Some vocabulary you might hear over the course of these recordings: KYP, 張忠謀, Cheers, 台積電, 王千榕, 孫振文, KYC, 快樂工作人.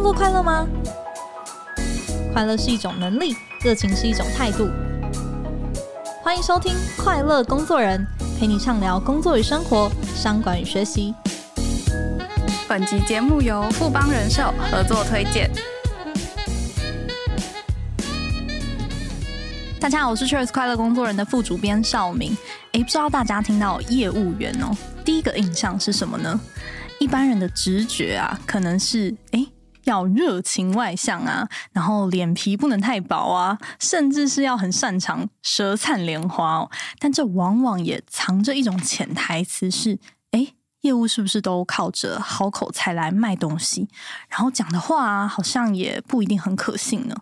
工作快乐吗？快乐是一种能力，热情是一种态度。欢迎收听《快乐工作人》，陪你畅聊工作与生活、商管与学习。本集节目由富邦人寿合作推荐。大家好，我是 Cheers 快乐工作人的副主编邵明。不知道大家听到业务员哦，第一个印象是什么呢？一般人的直觉啊，可能是要热情外向啊，然后脸皮不能太薄啊，甚至是要很擅长舌灿莲花哦。但这往往也藏着一种潜台词是，业务是不是都靠着好口才来卖东西？然后讲的话啊，好像也不一定很可信呢。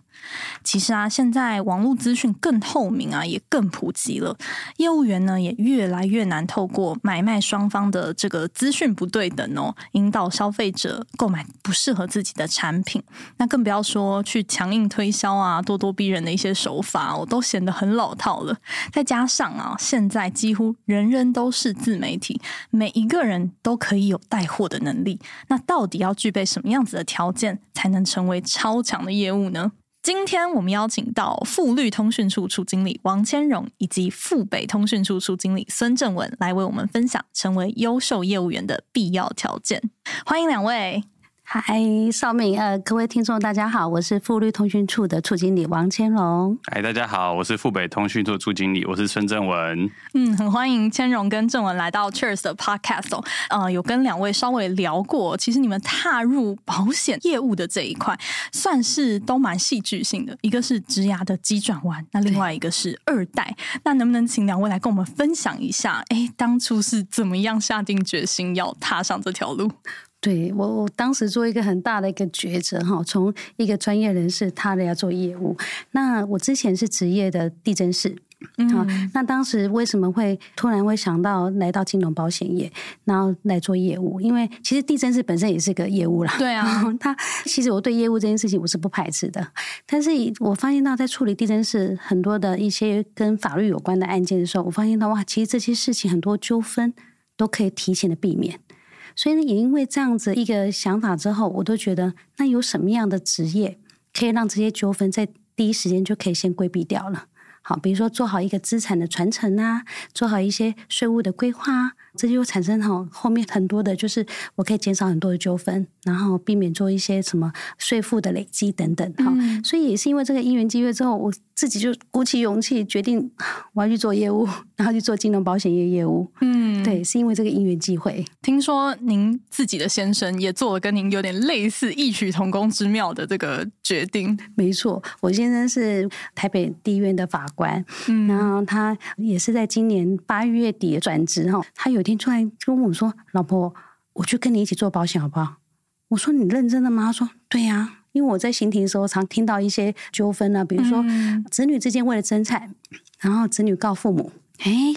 其实啊，现在网络资讯更透明啊，也更普及了。业务员呢，也越来越难透过买卖双方的这个资讯不对等哦，引导消费者购买不适合自己的产品。那更不要说去强硬推销啊、咄咄逼人的一些手法哦，都显得很老套了。再加上啊，现在几乎人人都是自媒体，每一个人都可以有带货的能力。那到底要具备什么样子的条件才能成为超强的业务呢？今天我们邀请到富律通讯处处经理王千荣以及富北通讯处处经理孙正文来为我们分享成为优秀业务员的必要条件。欢迎两位。嗨，邵明，各位听众大家好，我是富律通讯处的处经理王千荣。嗨，大家好，我是富北通讯处处经理，我是孙正文。很欢迎千荣跟正文来到 Cheers 的 Podcast 哦。有跟两位稍微聊过，其实你们踏入保险业务的这一块，算是都蛮戏剧性的，一个是职涯的急转弯，那另外一个是二代。那能不能请两位来跟我们分享一下，当初是怎么样下定决心要踏上这条路？对，我当时做一个很大的一个抉择哈，从一个专业人士踏入要做业务。那我之前是职业的地政士，那当时为什么会突然会想到来到金融保险业，然后来做业务？因为其实地政士本身也是个业务啦。对啊，他其实我对业务这件事情我是不排斥的，但是我发现到在处理地政士很多的一些跟法律有关的案件的时候，我发现到哇，其实这些事情很多纠纷都可以提前的避免。所以呢，也因为这样子一个想法之后，我都觉得那有什么样的职业可以让这些纠纷在第一时间就可以先规避掉了？好，比如说做好一个资产的传承啊，做好一些税务的规划啊，这就产生好后面很多的，就是我可以减少很多的纠纷，然后避免做一些什么税负的累积等等。所以也是因为这个因缘机会之后，我自己就鼓起勇气决定我要去做业务，然后去做金融保险业业务。对，是因为这个因缘机会。听说您自己的先生也做了跟您有点类似异曲同工之妙的这个决定。没错，我先生是台北地院的法官，然后他也是在今年8月底转职。他有一天突然就问我说：“老婆，我去跟你一起做保险好不好？”我说：“你认真的吗？”他说：“对啊。”因为我在刑庭的时候常听到一些纠纷啊，比如说子女之间为了争产，然后子女告父母，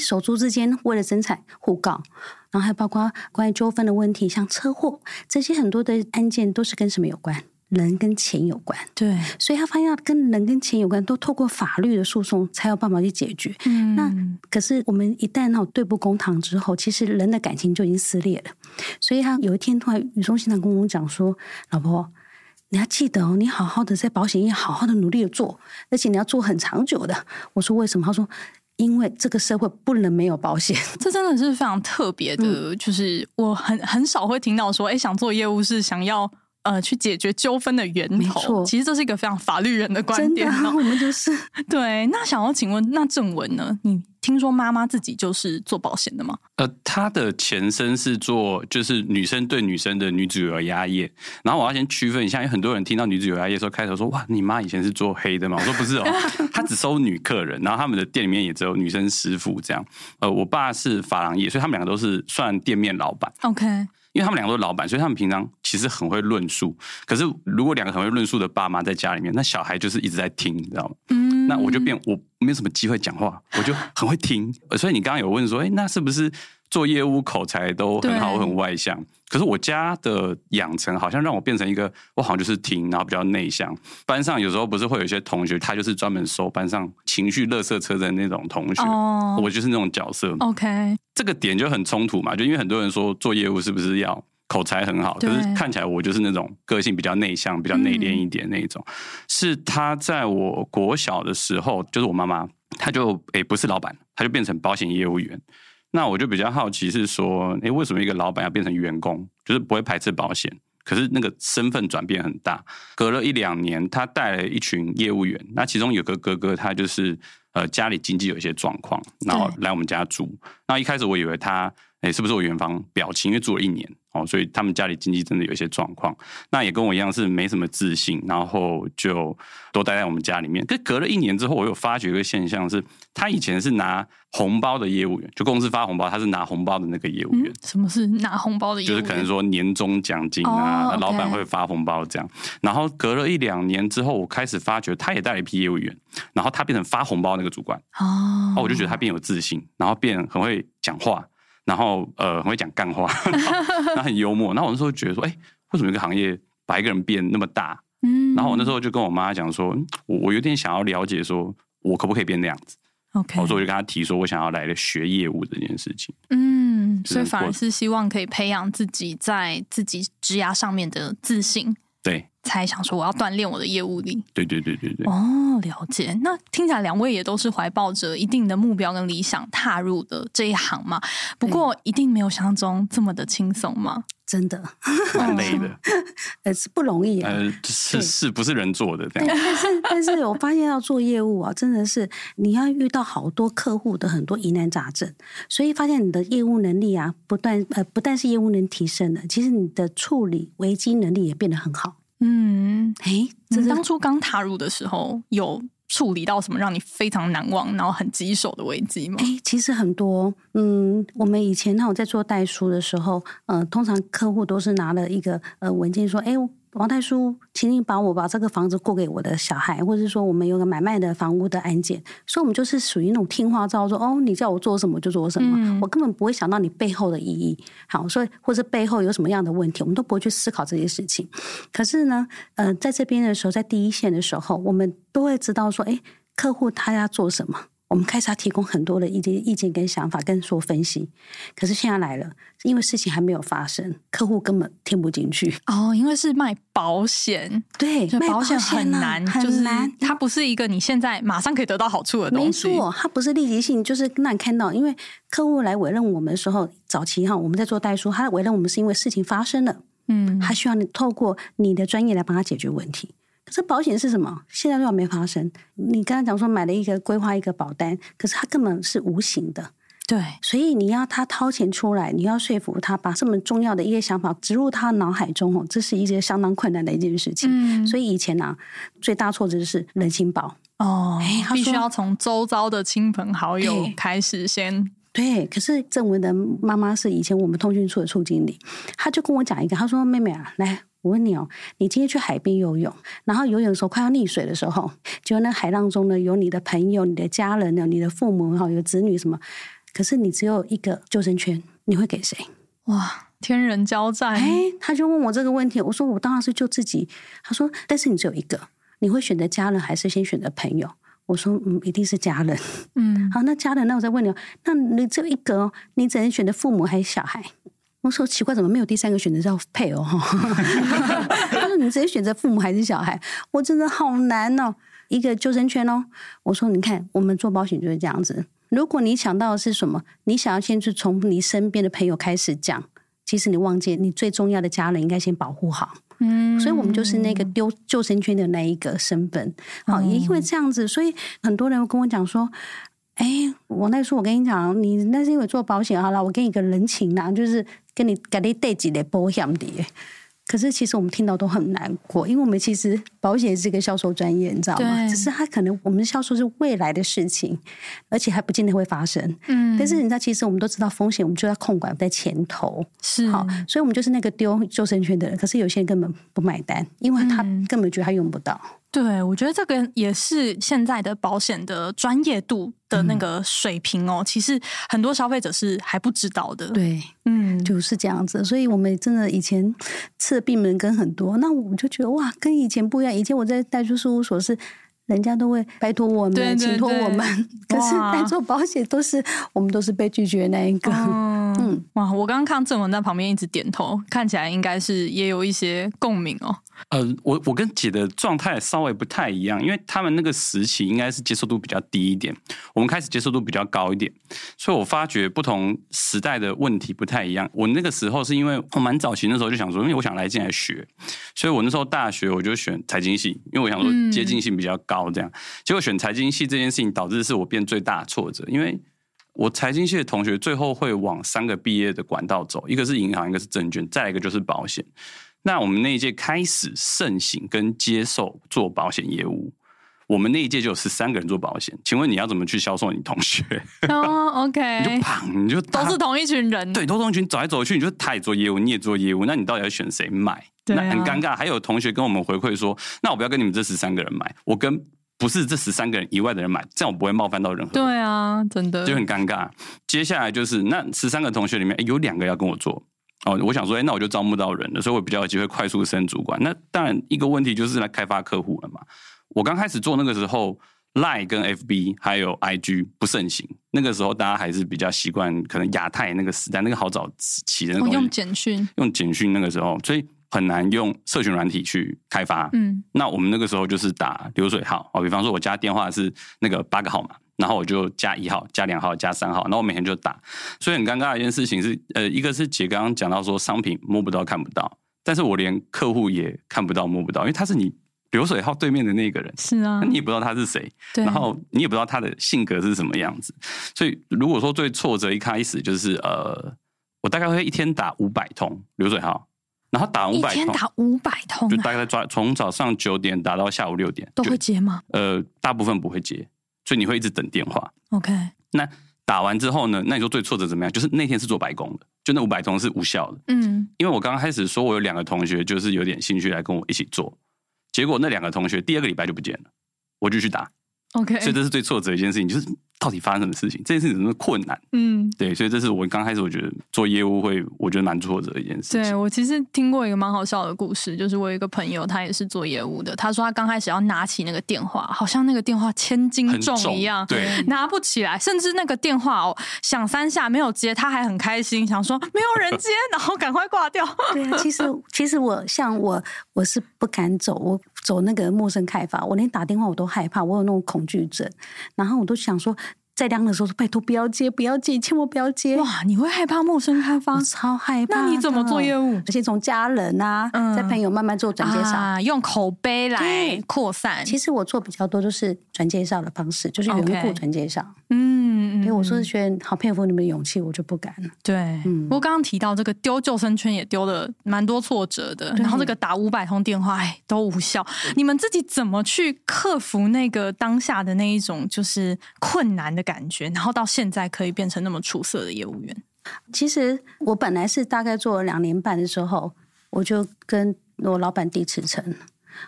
手足之间为了争产互告，然后还包括关于纠纷的问题，像车祸这些很多的案件都是跟什么有关？人跟钱有关。对，所以他发现跟人跟钱有关都透过法律的诉讼才有办法去解决。那可是我们一旦对簿公堂之后，其实人的感情就已经撕裂了。所以他有一天突然语重心长跟我讲说：“老婆，你要记得哦，你好好的在保险业好好的努力的做，而且你要做很长久的。”我说：“为什么？”他说：“因为这个社会不能没有保险。”这真的是非常特别的，就是我很少会听到说，想做业务是想要去解决纠纷的源头。其实这是一个非常法律人的观点。真的，我们就是对。那想要请问，那正文呢？你听说妈妈自己就是做保险的吗？她的前身是做就是女生对女生的女子有压业。然后我要先区分一下，因为很多人听到女子有压业的时候，开头说：“哇，你妈以前是做黑的吗？”我说：“不是哦，她只收女客人，然后他们的店里面也只有女生师傅这样。”我爸是发廊业，所以他们两个都是算店面老板。OK。因为他们两个都是老板，所以他们平常其实很会论述。可是如果两个很会论述的爸妈在家里面，那小孩就是一直在听，你知道吗？那我就变我没有什么机会讲话，我就很会听。所以你刚刚有问说，那是不是做业务口才都很好很外向？可是我家的养成好像让我变成一个，我好像就是听，然后比较内向。班上有时候不是会有一些同学，他就是专门收班上情绪垃圾车的那种同学，我就是那种角色。OK， 这个点就很冲突嘛，就因为很多人说做业务是不是要口才很好，可是看起来我就是那种个性比较内向比较内敛一点那种，是他在我国小的时候，就是我妈妈他就不是老板，他就变成保险业务员。那我就比较好奇是说为什么一个老板要变成员工，就是不会排斥保险，可是那个身份转变很大。隔了1-2年他带了一群业务员，那其中有个哥哥他就是家里经济有一些状况，然后来我们家住。那一开始我以为他是不是我远房表亲，因为住了1年哦，所以他们家里经济真的有一些状况。那也跟我一样是没什么自信，然后就都待在我们家里面。可隔了1年之后，我有发觉一个现象是，他以前是拿红包的业务员，就公司发红包，他是拿红包的那个业务员。什么是拿红包的业务员？就是可能说年终奖金啊， oh, okay. 老板会发红包这样。然后隔了1-2年之后，我开始发觉他也带了一批业务员，然后他变成发红包那个主管。我就觉得他变有自信，然后变很会讲话。然后很会讲干话，然后很幽默。然后我那时候觉得说，为什么一个行业把一个人变那么大？然后我那时候就跟我妈讲说，我有点想要了解，说我可不可以变那样子？OK， 所以我就跟他提说我想要来学业务这件事情。所以反而是希望可以培养自己在自己职涯上面的自信。对。才想说我要锻炼我的业务力。对。哦，了解。那听起来两位也都是怀抱着一定的目标跟理想踏入的这一行嘛。不过一定没有想象中这么的轻松嘛。真的，蛮累的，是不容易啊。是不是人做的？但是我发现要做业务啊，真的是你要遇到好多客户的很多疑难杂症，所以发现你的业务能力啊，不但是业务能提升了，其实你的处理危机能力也变得很好。你当初刚踏入的时候，有处理到什么让你非常难忘，然后很棘手的危机吗？其实很多，我们以前那我在做代书的时候，通常客户都是拿了一个文件说，王代书，请你把这个房子过给我的小孩，或者说我们有个买卖的房屋的案件，所以我们就是属于那种听话照，说你叫我做什么就做什么，我根本不会想到你背后的意义，好，所以或者背后有什么样的问题，我们都不会去思考这些事情。可是呢，在这边的时候，在第一线的时候，我们都会知道说，客户他要做什么。我们开始要提供很多的意见跟想法跟做分析，可是现在来了，因为事情还没有发生，客户根本听不进去。因为是卖保险，对，保险很难，就是它不是一个你现在马上可以得到好处的东西。没错，它不是立即性，就是让你看到，因为客户来委任我们的时候，早期我们在做代书，他委任我们是因为事情发生了，他需要你透过你的专业来帮他解决问题。可是保险是什么？现在都还没发生。你刚才讲说买了一个规划一个保单，可是它根本是无形的。对，所以你要他掏钱出来，你要说服他把这么重要的一个想法植入他脑海中，这是一件相当困难的一件事情。所以以前最大挫折是人情保。必须要从周遭的亲朋好友开始先。对，可是郑文的妈妈是以前我们通讯处的处经理，他就跟我讲一个，他说：“妹妹啊，来。”我问你你今天去海边游泳，然后游泳的时候快要溺水的时候，就那海浪中呢有你的朋友、你的家人、你的父母、有子女什么，可是你只有一个救生圈，你会给谁？哇，天人交战！他就问我这个问题，我说我当然是救自己。他说，但是你只有一个，你会选择家人还是先选择朋友？我说一定是家人。好，那家人，那我再问你，那你只有一个你只能选择父母还是小孩？我说奇怪，怎么没有第三个选择叫配偶？他说你直接选择父母还是小孩？我真的好难哦，一个救生圈哦。我说你看，我们做保险就是这样子。如果你想到的是什么，你想要先去从你身边的朋友开始讲，其实你忘记你最重要的家人应该先保护好。所以我们就是那个丢救生圈的那一个身份。也因为这样子，所以很多人会跟我讲说。我那时候我跟你讲，你那是因为做保险好了，我给你个人情啦，就是跟你给你带几的保险的。可是其实我们听到都很难过，因为我们其实保险是一个销售专业，你知道吗？只是它可能我们销售是未来的事情，而且还不见得会发生。但是你知道，其实我们都知道风险，我们就要控管在前头。是，好，所以我们就是那个丢救生圈的人。可是有些人根本不买单，因为他根本觉得他用不到。对，我觉得这个也是现在的保险的专业度的那个水平哦，其实很多消费者是还不知道的。对，就是这样子。所以我们真的以前吃的闭门羹很多，那我就觉得哇，跟以前不一样。以前我在代书事务所是。人家都会拜托我们，对对对，请托我们。可是在做保险都是我们都是被拒绝那一个。嗯，哇，我刚刚看郑文在旁边一直点头，看起来应该是也有一些共鸣哦。我跟姐的状态稍微不太一样，因为他们那个时期应该是接受度比较低一点，我们开始接受度比较高一点，所以我发觉不同时代的问题不太一样。我那个时候是因为我蛮早期那时候就想说，因为我想来进来学，所以我那时候大学我就选财经系，因为我想说接近性比较高这样。结果选财经系这件事情导致是我变最大的挫折，因为我财经系的同学最后会往3个毕业的管道走，一个是银行，一个是证券，再来一个就是保险。那我们那一届开始盛行跟接受做保险业务，我们那一届就有13个人做保险，请问你要怎么去销售你同学？哦、OK， 你就都是同一群人，对，都同一群走来走去，你就他也做业务，你也做业务，那你到底要选谁买？对啊，那很尴尬。还有同学跟我们回馈说，那我不要跟你们这13个人买，我跟不是这13个人以外的人买，这样我不会冒犯到任何人。对啊，真的就很尴尬。接下来就是那13个同学里面，有2个要跟我做。哦，我想说，那我就招募到人了，所以我比较有机会快速升主管。那当然，一个问题就是来开发客户了嘛。我刚开始做那个时候 ，Line 跟 FB 还有 IG 不盛行，那个时候大家还是比较习惯可能亚太那个时代，那个好早期的那个东西，用简讯，那个时候，所以很难用社群软体去开发。嗯，那我们那个时候就是打流水号，哦，比方说我家电话是那个8个号码。然后我就加1号、加2号、加3号，然后我每天就打。所以很尴尬的一件事情是，一个是姐刚刚讲到说商品摸不到、看不到，但是我连客户也看不到、摸不到，因为他是你流水号对面的那个人，是啊，你也不知道他是谁，然后你也不知道他的性格是什么样子。所以如果说最挫折一开始就是，我大概会一天打500通流水号。然后打500通，一天打500通，就大概从早上9点打到下午6点，都会接吗？大部分不会接。所以你会一直等电话 ，OK？ 那打完之后呢？那你说最挫折怎么样？就是那天是做白工的，就那500通是无效的。嗯，因为我刚开始说我有2个同学就是有点兴趣来跟我一起做，结果那2个同学第2个礼拜就不见了，我就去打 ，OK？ 所以这是最挫折的一件事情，就是到底发生什么事情？这件事情怎么困难？嗯，对，所以这是我刚开始我觉得做业务会我觉得蛮挫折的一件事情。对，我其实听过一个蛮好笑的故事，就是我有一个朋友，他也是做业务的，他说他刚开始要拿起那个电话，好像那个电话千斤重一样，对，拿不起来，甚至那个电话哦响3下没有接，他还很开心，想说没有人接，然后赶快挂掉。对啊，其实我像我是不敢走，我走那个陌生开发，我连打电话我都害怕，我有那种恐惧症，然后我都想说。在量的时候说拜托不要接不要接，千万不要接。哇，你会害怕陌生开发？我超害怕。那你怎么做业务？而且从家人啊，在朋友慢慢做转介绍，用口碑来扩散。其实我做比较多就是转介绍的方式，就是缘故转介绍。嗯，因为我说学员好佩服你们的勇气，我就不敢了。对，我刚刚提到这个丢救生圈也丢了蛮多挫折的，然后这个打500通电话哎都无效，你们自己怎么去克服那个当下的那一种就是困难的感觉，然后到现在可以变成那么出色的业务员？其实我本来是大概做了2年半的时候，我就跟我老板递辞呈，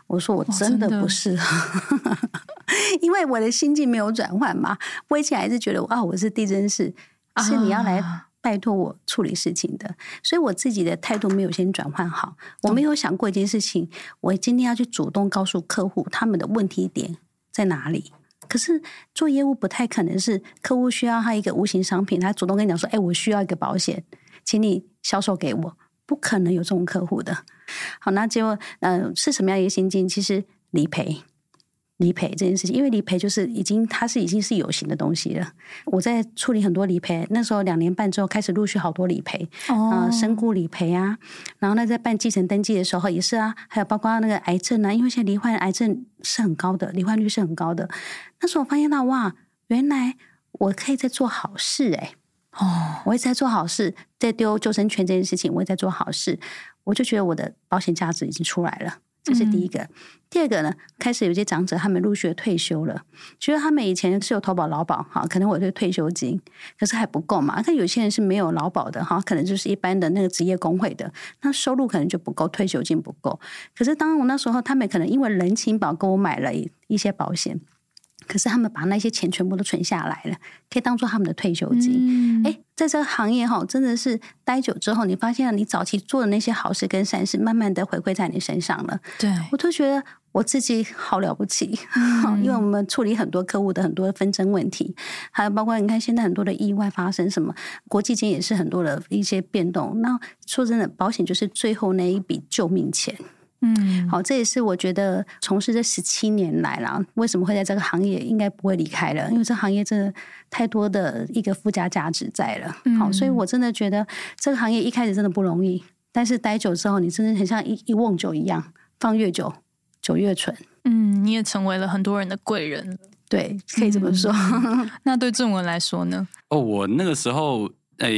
我说我真的不适合，因为我的心境没有转换嘛。我以前还是觉得我是地政士，是你要来拜托我处理事情的，所以我自己的态度没有先转换好。我没有想过一件事情，我今天要去主动告诉客户他们的问题点在哪里。可是做业务不太可能是客户需要他一个无形商品，他主动跟你讲说我需要一个保险，请你销售给我，不可能有这种客户的。好，那结果是什么样一个心境？其实理赔这件事情，因为理赔就是已经是有形的东西了。我在处理很多理赔，那时候2年半之后开始陆续好多理赔，身故理赔啊，然后那在办继承登记的时候也是啊，还有包括那个癌症啊，因为现在罹患癌症是很高的，罹患率是很高的。那时候我发现到原来我可以在做好事我一直在做好事，在丢救生圈这件事情我也在做好事，我就觉得我的保险价值已经出来了。这是第一个。第二个呢，开始有些长者他们陆续退休了，觉得他们以前是有投保劳保可能我有退休金，可是还不够嘛。可有些人是没有劳保的可能就是一般的那个职业工会的，那收入可能就不够，退休金不够。可是当我那时候他们可能因为人情保跟我买了一些保险，可是他们把那些钱全部都存下来了，可以当做他们的退休金。在这个行业真的是待久之后，你发现你早期做的那些好事跟善事慢慢的回馈在你身上了。对，我都觉得我自己好了不起，因为我们处理很多客户的很多纷争问题，还有包括你看现在很多的意外发生什么，国际间也是很多的一些变动。那说真的，保险就是最后那一笔救命钱。嗯，好，这也是我觉得从事这17年来啦，为什么会在这个行业应该不会离开了，因为这行业真的太多的一个附加价值在了。好，所以我真的觉得这个行业一开始真的不容易，但是待久之后，你真的很像一瓮酒一样，放越久酒越醇。嗯，你也成为了很多人的贵人，对，可以这么说。那对正文来说呢？哦，我那个时候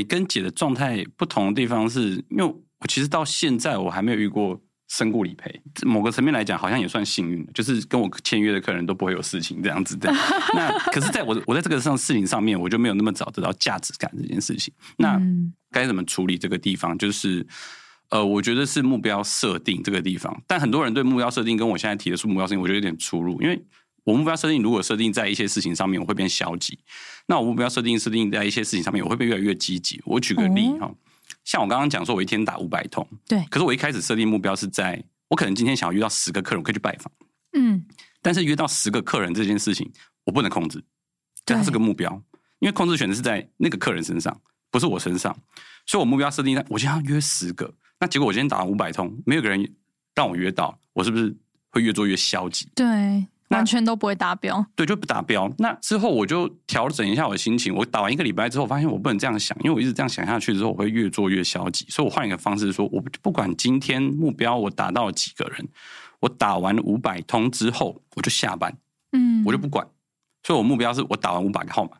跟姐的状态不同的地方是，因为我其实到现在我还没有遇过身故理赔，某个层面来讲好像也算幸运，就是跟我签约的客人都不会有事情这样子的。那可是在我在这个事情上面，我就没有那么早得到价值感这件事情。那该怎么处理这个地方，就是我觉得是目标设定这个地方。但很多人对目标设定跟我现在提的目标设定，我觉得有点出入，因为我目标设定如果设定在一些事情上面，我会变消极；那我目标设定在一些事情上面，我会变越来越积极。我举个例哈。像我刚刚讲说我一天打500通，对，可是我一开始设定目标是在我可能今天想要约到10个客人，我可以去拜访，但是约到10个客人这件事情我不能控制，它是个目标，因为控制权是在那个客人身上，不是我身上，所以我目标设定在我今天要约10个，那结果我今天打500通没有个人让我约到，我是不是会越做越消极？对，完全都不会达标，对，就不达标。那之后我就调整一下我的心情，我打完1个礼拜之后发现我不能这样想，因为我一直这样想下去之后我会越做越消极，所以我换一个方式说，我不管今天目标我打到了几个人，我打完500通之后我就下班，我就不管，所以我目标是我打完500个号码。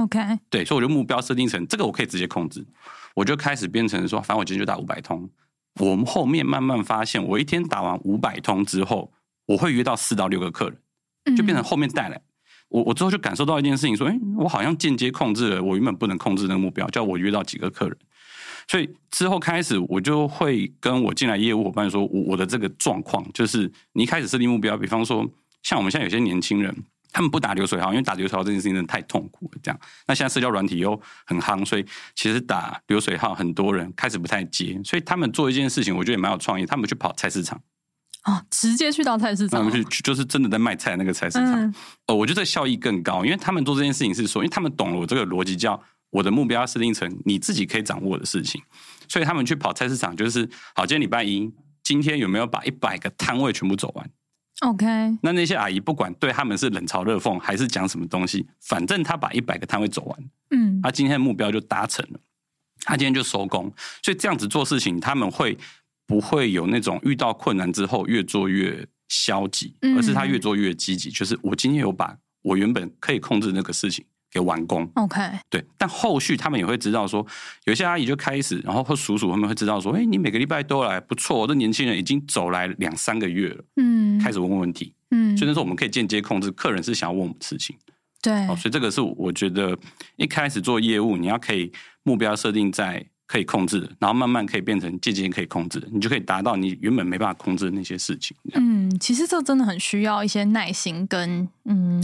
OK， 对，所以我就目标设定成这个我可以直接控制，我就开始变成说反正我今天就打500通。我们后面慢慢发现我一天打完500通之后我会约到4到6个客人，就变成后面带来我之后就感受到一件事情说，我好像间接控制了我原本不能控制那个目标，叫我约到几个客人。所以之后开始我就会跟我进来业务伙伴说，我的这个状况就是你一开始设定目标，比方说像我们现在有些年轻人他们不打流水号，因为打流水号这件事情真的太痛苦了这样。那现在社交软体又很夯，所以其实打流水号很多人开始不太接，所以他们做一件事情我觉得也蛮有创意，他们去跑菜市场。哦，直接去到菜市场，就是真的在卖菜那个菜市场。我觉得这个效益更高，因为他们做这件事情是说，因为他们懂了我这个逻辑，叫我的目标设定成你自己可以掌握的事情，所以他们去跑菜市场就是，好，今天礼拜1，今天有没有把100个摊位全部走完 ？OK， 那些阿姨不管对他们是冷嘲热讽还是讲什么东西，反正他把100个摊位走完，他今天的目标就达成了，他今天就收工。所以这样子做事情，他们会不会有那种遇到困难之后越做越消极，而是他越做越积极，就是我今天有把我原本可以控制那个事情给完工。 OK， 对，但后续他们也会知道说，有些阿姨就开始，然后叔叔他们会知道说，你每个礼拜都来，不错，这年轻人已经走来2-3个月了，开始问问题，所以那时候我们可以间接控制客人是想要问我们事情，对，所以这个是我觉得一开始做业务你要可以目标设定在可以控制的，然后慢慢可以变成渐渐可以控制的，你就可以达到你原本没办法控制的那些事情。其实这真的很需要一些耐心跟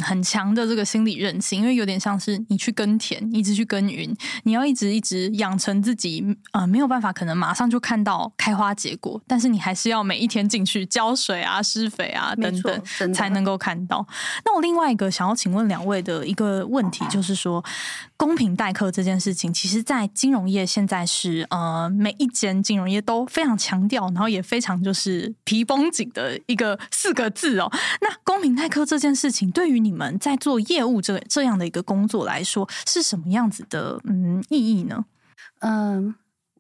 很强的这个心理韧性，因为有点像是你去耕田，一直去耕耘，你要一直养成自己没有办法可能马上就看到开花结果，但是你还是要每一天进去浇水啊、施肥啊等等才能够看到。那我另外一个想要请问两位的一个问题就是说，公平待客这件事情其实在金融业现在是每一间金融业都非常强调，然后也非常就是皮绷紧的一个4个字哦。那公平待客这件事情对于你们在做业务这样的一个工作来说是什么样子的意义呢？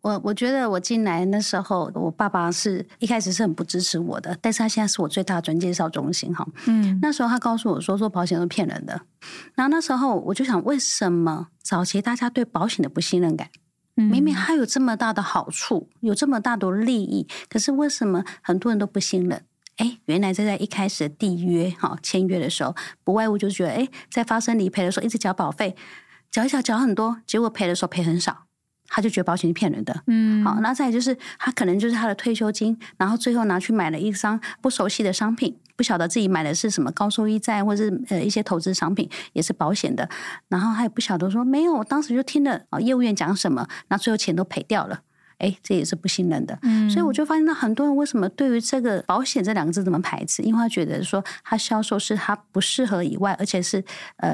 我觉得我进来那时候，我爸爸是一开始是很不支持我的，但是他现在是我最大的转介绍中心哈。那时候他告诉我说，做保险都骗人的。然后那时候我就想，为什么早期大家对保险的不信任感？明明它有这么大的好处，有这么大的利益，可是为什么很多人都不信任？原来在一开始缔约签约的时候，不外乎就觉得在发生理赔的时候一直缴保费，缴一缴很多，结果赔的时候赔很少，他就觉得保险是骗人的。好，那再来就是他可能就是他的退休金，然后最后拿去买了一张不熟悉的商品，不晓得自己买的是什么高收益债或是一些投资商品，也是保险的，然后他也不晓得说没有，我当时就听了业务员讲什么，那最后钱都赔掉了。哎，这也是不信任的。所以我就发现到很多人为什么对于这个保险这两个字怎么排斥，因为他觉得说他销售是他不适合以外，而且是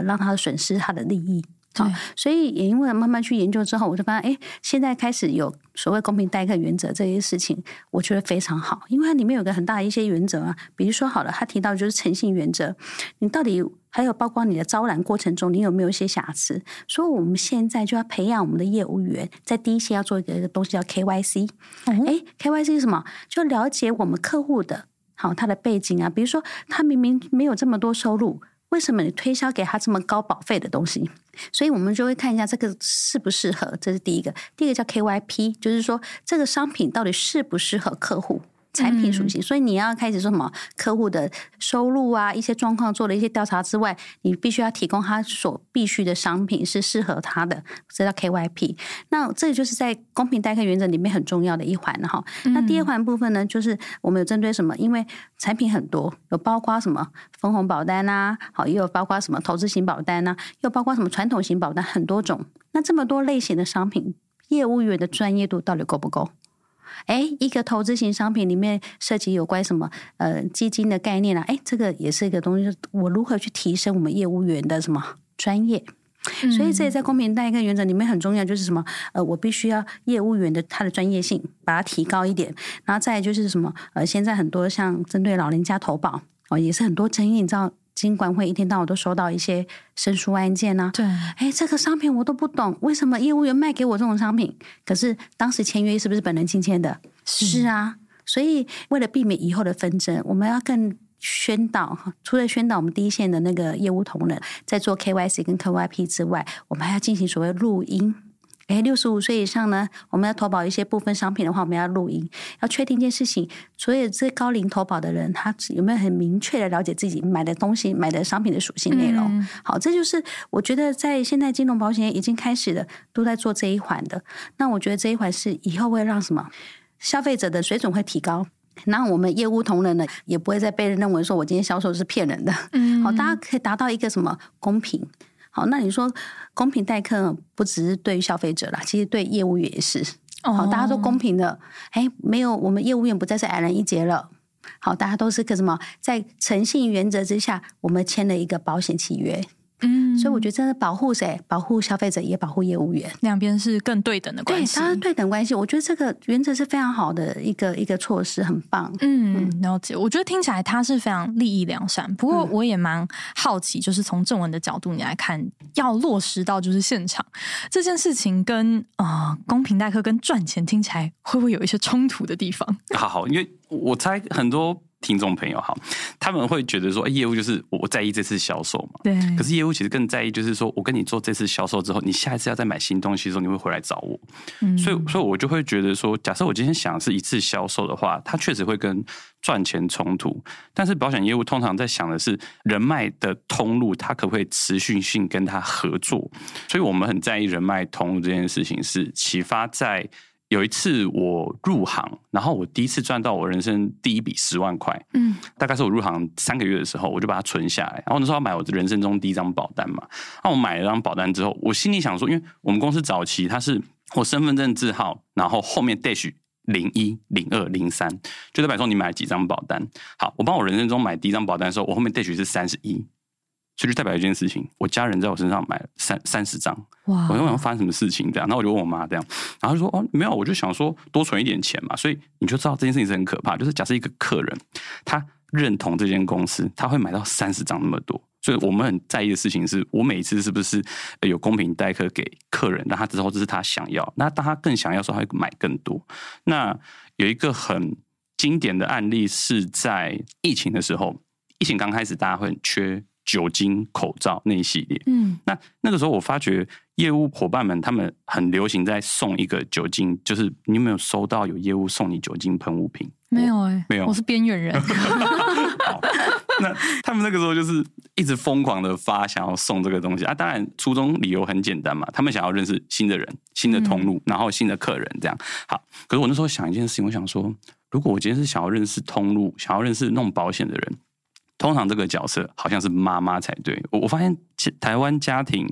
让他损失他的利益。好，所以也因为慢慢去研究之后，我就发现，哎，现在开始有所谓公平待客原则这些事情，我觉得非常好，因为它里面有个很大的一些原则啊，比如说好了，他提到就是诚信原则，你到底还有包括你的招揽过程中，你有没有一些瑕疵？所以我们现在就要培养我们的业务员，在第一线要做一个东西叫 KYC。哎，KYC 是什么？就了解我们客户的好他的背景啊，比如说他明明没有这么多收入。为什么你推销给他这么高保费的东西？所以我们就会看一下这个适不适合，这是第一个。第二个叫 KYP， 就是说这个商品到底适不适合客户产品属性。所以你要开始说什么客户的收入啊，一些状况做了一些调查之外，你必须要提供他所必须的商品是适合他的，这叫 KYP。 那这就是在公平待客原则里面很重要的一环哈。那第二环部分呢，就是我们有针对什么，因为产品很多，有包括什么分红保单啊，好，也有包括什么投资型保单啊，又包括什么传统型保单，很多种。那这么多类型的商品，业务员的专业度到底够不够？哎，一个投资型商品里面涉及有关什么基金的概念啊，哎，这个也是一个东西，我如何去提升我们业务员的什么专业？所以这也在公平待客原则里面很重要，就是什么我必须要业务员的他的专业性把它提高一点，然后再来就是什么现在很多像针对老人家投保哦，也是很多争议，你知道。金管会一天到晚都收到一些申诉案件啊，对，哎，这个商品我都不懂，为什么业务员卖给我这种商品？可是当时签约是不是本人亲签的？是啊，所以为了避免以后的纷争，我们要更宣导，除了宣导我们第一线的那个业务同仁在做 KYC 跟 KYP 之外，我们还要进行所谓录音。哎，65岁以上呢，我们要投保一些部分商品的话，我们要录音，要确定一件事情，所以这高龄投保的人，他有没有很明确的了解自己买的东西、买的商品的属性内容？好，这就是我觉得在现在金融保险已经开始了，都在做这一环的。那我觉得这一环是以后会让什么消费者的水准会提高。那我们业务同仁呢，也不会再被人认为说我今天销售是骗人的。好，大家可以达到一个什么公平。好，那你说公平待客不只是对于消费者啦，其实对业务员也是。好，大家都公平的，哎，没有，我们业务员不再是矮人一截了。好，大家都是个什么，在诚信原则之下，我们签了一个保险契约。所以我觉得真的保护谁？保护消费者，也保护业务员，两边是更对等的关系。对，它是对等关系。我觉得这个原则是非常好的一个措施，很棒。了解。我觉得听起来它是非常利益良善。不过我也蛮好奇，就是从正文的角度你来看，要落实到就是现场这件事情跟公平待客跟赚钱听起来会不会有一些冲突的地方？好，因为我猜很多。听众朋友好，他们会觉得说，业务就是我在意这次销售嘛。对。可是业务其实更在意，就是说我跟你做这次销售之后，你下一次要再买新东西的时候，你会回来找我。所以我就会觉得说，假设我今天想的是一次销售的话，它确实会跟赚钱冲突。但是保险业务通常在想的是人脉的通路，它可不可以持续性跟它合作？所以我们很在意人脉通路这件事情，是启发在。有一次我入行，然后我第一次赚到我人生第一笔10万块，大概是我入行3个月的时候，我就把它存下来。然后那时候要买我人生中第一张保单嘛，那我买了张保单之后，我心里想说，因为我们公司早期它是我身份证字号，然后后面 dash 01、02、03，就代表说你买了几张保单。好，我帮我人生中买第一张保单的时候，我后面 dash 是31。所以就代表一件事情，我家人在我身上买了30张，哇！我想发生什么事情这样，然后我就问我妈这样，然后就说哦没有，我就想说多存一点钱嘛。所以你就知道这件事情是很可怕，就是假设一个客人他认同这间公司，他会买到30张那么多。所以我们很在意的事情是，我每一次是不是有公平待客给客人，让他知道这是他想要，那当他更想要的时候，他会买更多。那有一个很经典的案例是在疫情的时候，疫情刚开始大家会很缺。酒精、口罩那一系列，那个时候我发觉业务伙伴们他们很流行在送一个酒精，就是你有没有收到有业务送你酒精喷雾瓶？没有没有，我是边缘人。好，那他们那个时候就是一直疯狂的发想要送这个东西啊，当然初衷理由很简单嘛，他们想要认识新的人、新的通路，然后新的客人这样。好，可是我那时候想一件事情，我想说，如果我今天是想要认识通路、想要认识弄保险的人。通常这个角色好像是妈妈才对，我发现台湾家庭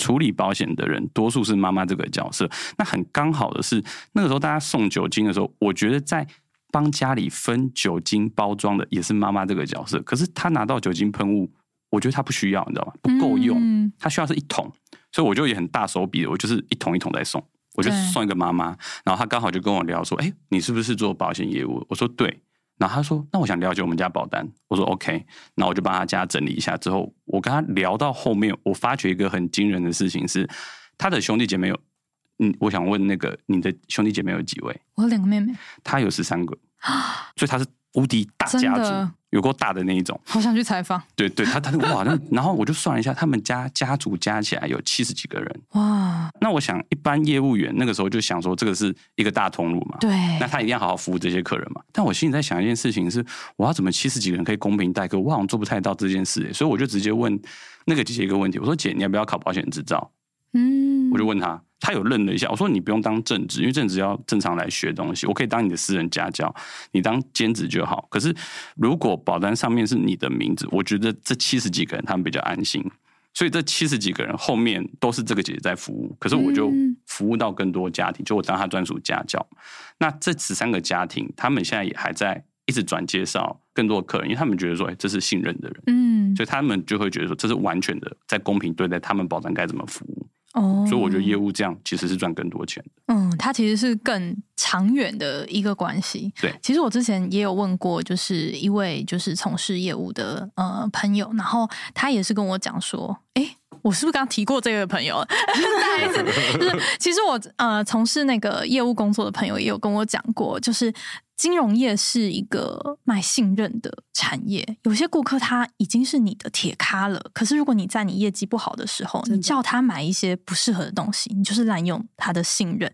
处理保险的人多数是妈妈这个角色。那很刚好的是，那个时候大家送酒精的时候，我觉得在帮家里分酒精包装的也是妈妈这个角色。可是她拿到酒精喷雾，我觉得她不需要，你知道吗？不够用，她需要是一桶。所以我就也很大手笔，我就是一桶一桶在送，我就送一个妈妈。然后她刚好就跟我聊说：“哎，你是不是做保险业务？”我说：“对。”然后他说：“那我想了解我们家保单。”我说 ：“OK。”那我就帮他家整理一下。之后我跟他聊到后面，我发觉一个很惊人的事情是，他的兄弟姐妹有，我想问那个你的兄弟姐妹有几位？我有两个妹妹，他有13个，所以他是无敌大家族，有够大的那一种。好想去采访。对对，他哇，然后我就算了一下，他们家族加起来有70几个人。哇！那我想，一般业务员那个时候就想说，这个是一个大通路嘛，对，那他一定要好好服务这些客人嘛。但我心里在想一件事情是，我要怎么70几个人可以公平待客？我好像做不太到这件事，所以我就直接问那个姐姐一个问题，我说：“姐，你要不要考保险执照？”嗯，我就问他。他有愣了一下，我说你不用当正职，因为正职要正常来学东西，我可以当你的私人家教，你当兼职就好。可是如果保单上面是你的名字，我觉得这70几个人他们比较安心，所以这70几个人后面都是这个姐姐在服务。可是我就服务到更多家庭，就我当她专属家教。那这13个家庭，他们现在也还在一直转介绍更多的客人，因为他们觉得说，哎，这是信任的人，所以他们就会觉得说，这是完全的在公平对待他们保单该怎么服务。Oh, 所以我觉得业务这样其实是赚更多钱的。嗯，它其实是更长远的一个关系。对，其实我之前也有问过，就是一位就是从事业务的朋友，然后他也是跟我讲说，哎，我是不是刚提过这位朋友？再一次，就是其实我从事那个业务工作的朋友也有跟我讲过，就是金融业是一个卖信任的产业，有些顾客他已经是你的铁咖了，可是如果你在你业绩不好的时候，你叫他买一些不适合的东西，你就是滥用他的信任。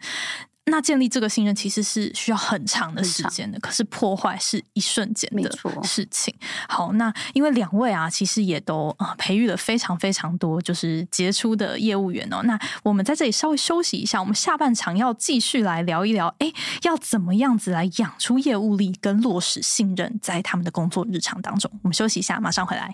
那建立这个信任其实是需要很长的时间的，可是破坏是一瞬间的事情。好，那因为两位啊，其实也都培育了非常非常多就是杰出的业务员哦。那我们在这里稍微休息一下，我们下半场要继续来聊一聊，哎，要怎么样子来养出业务力跟落实信任在他们的工作日常当中。我们休息一下，马上回来。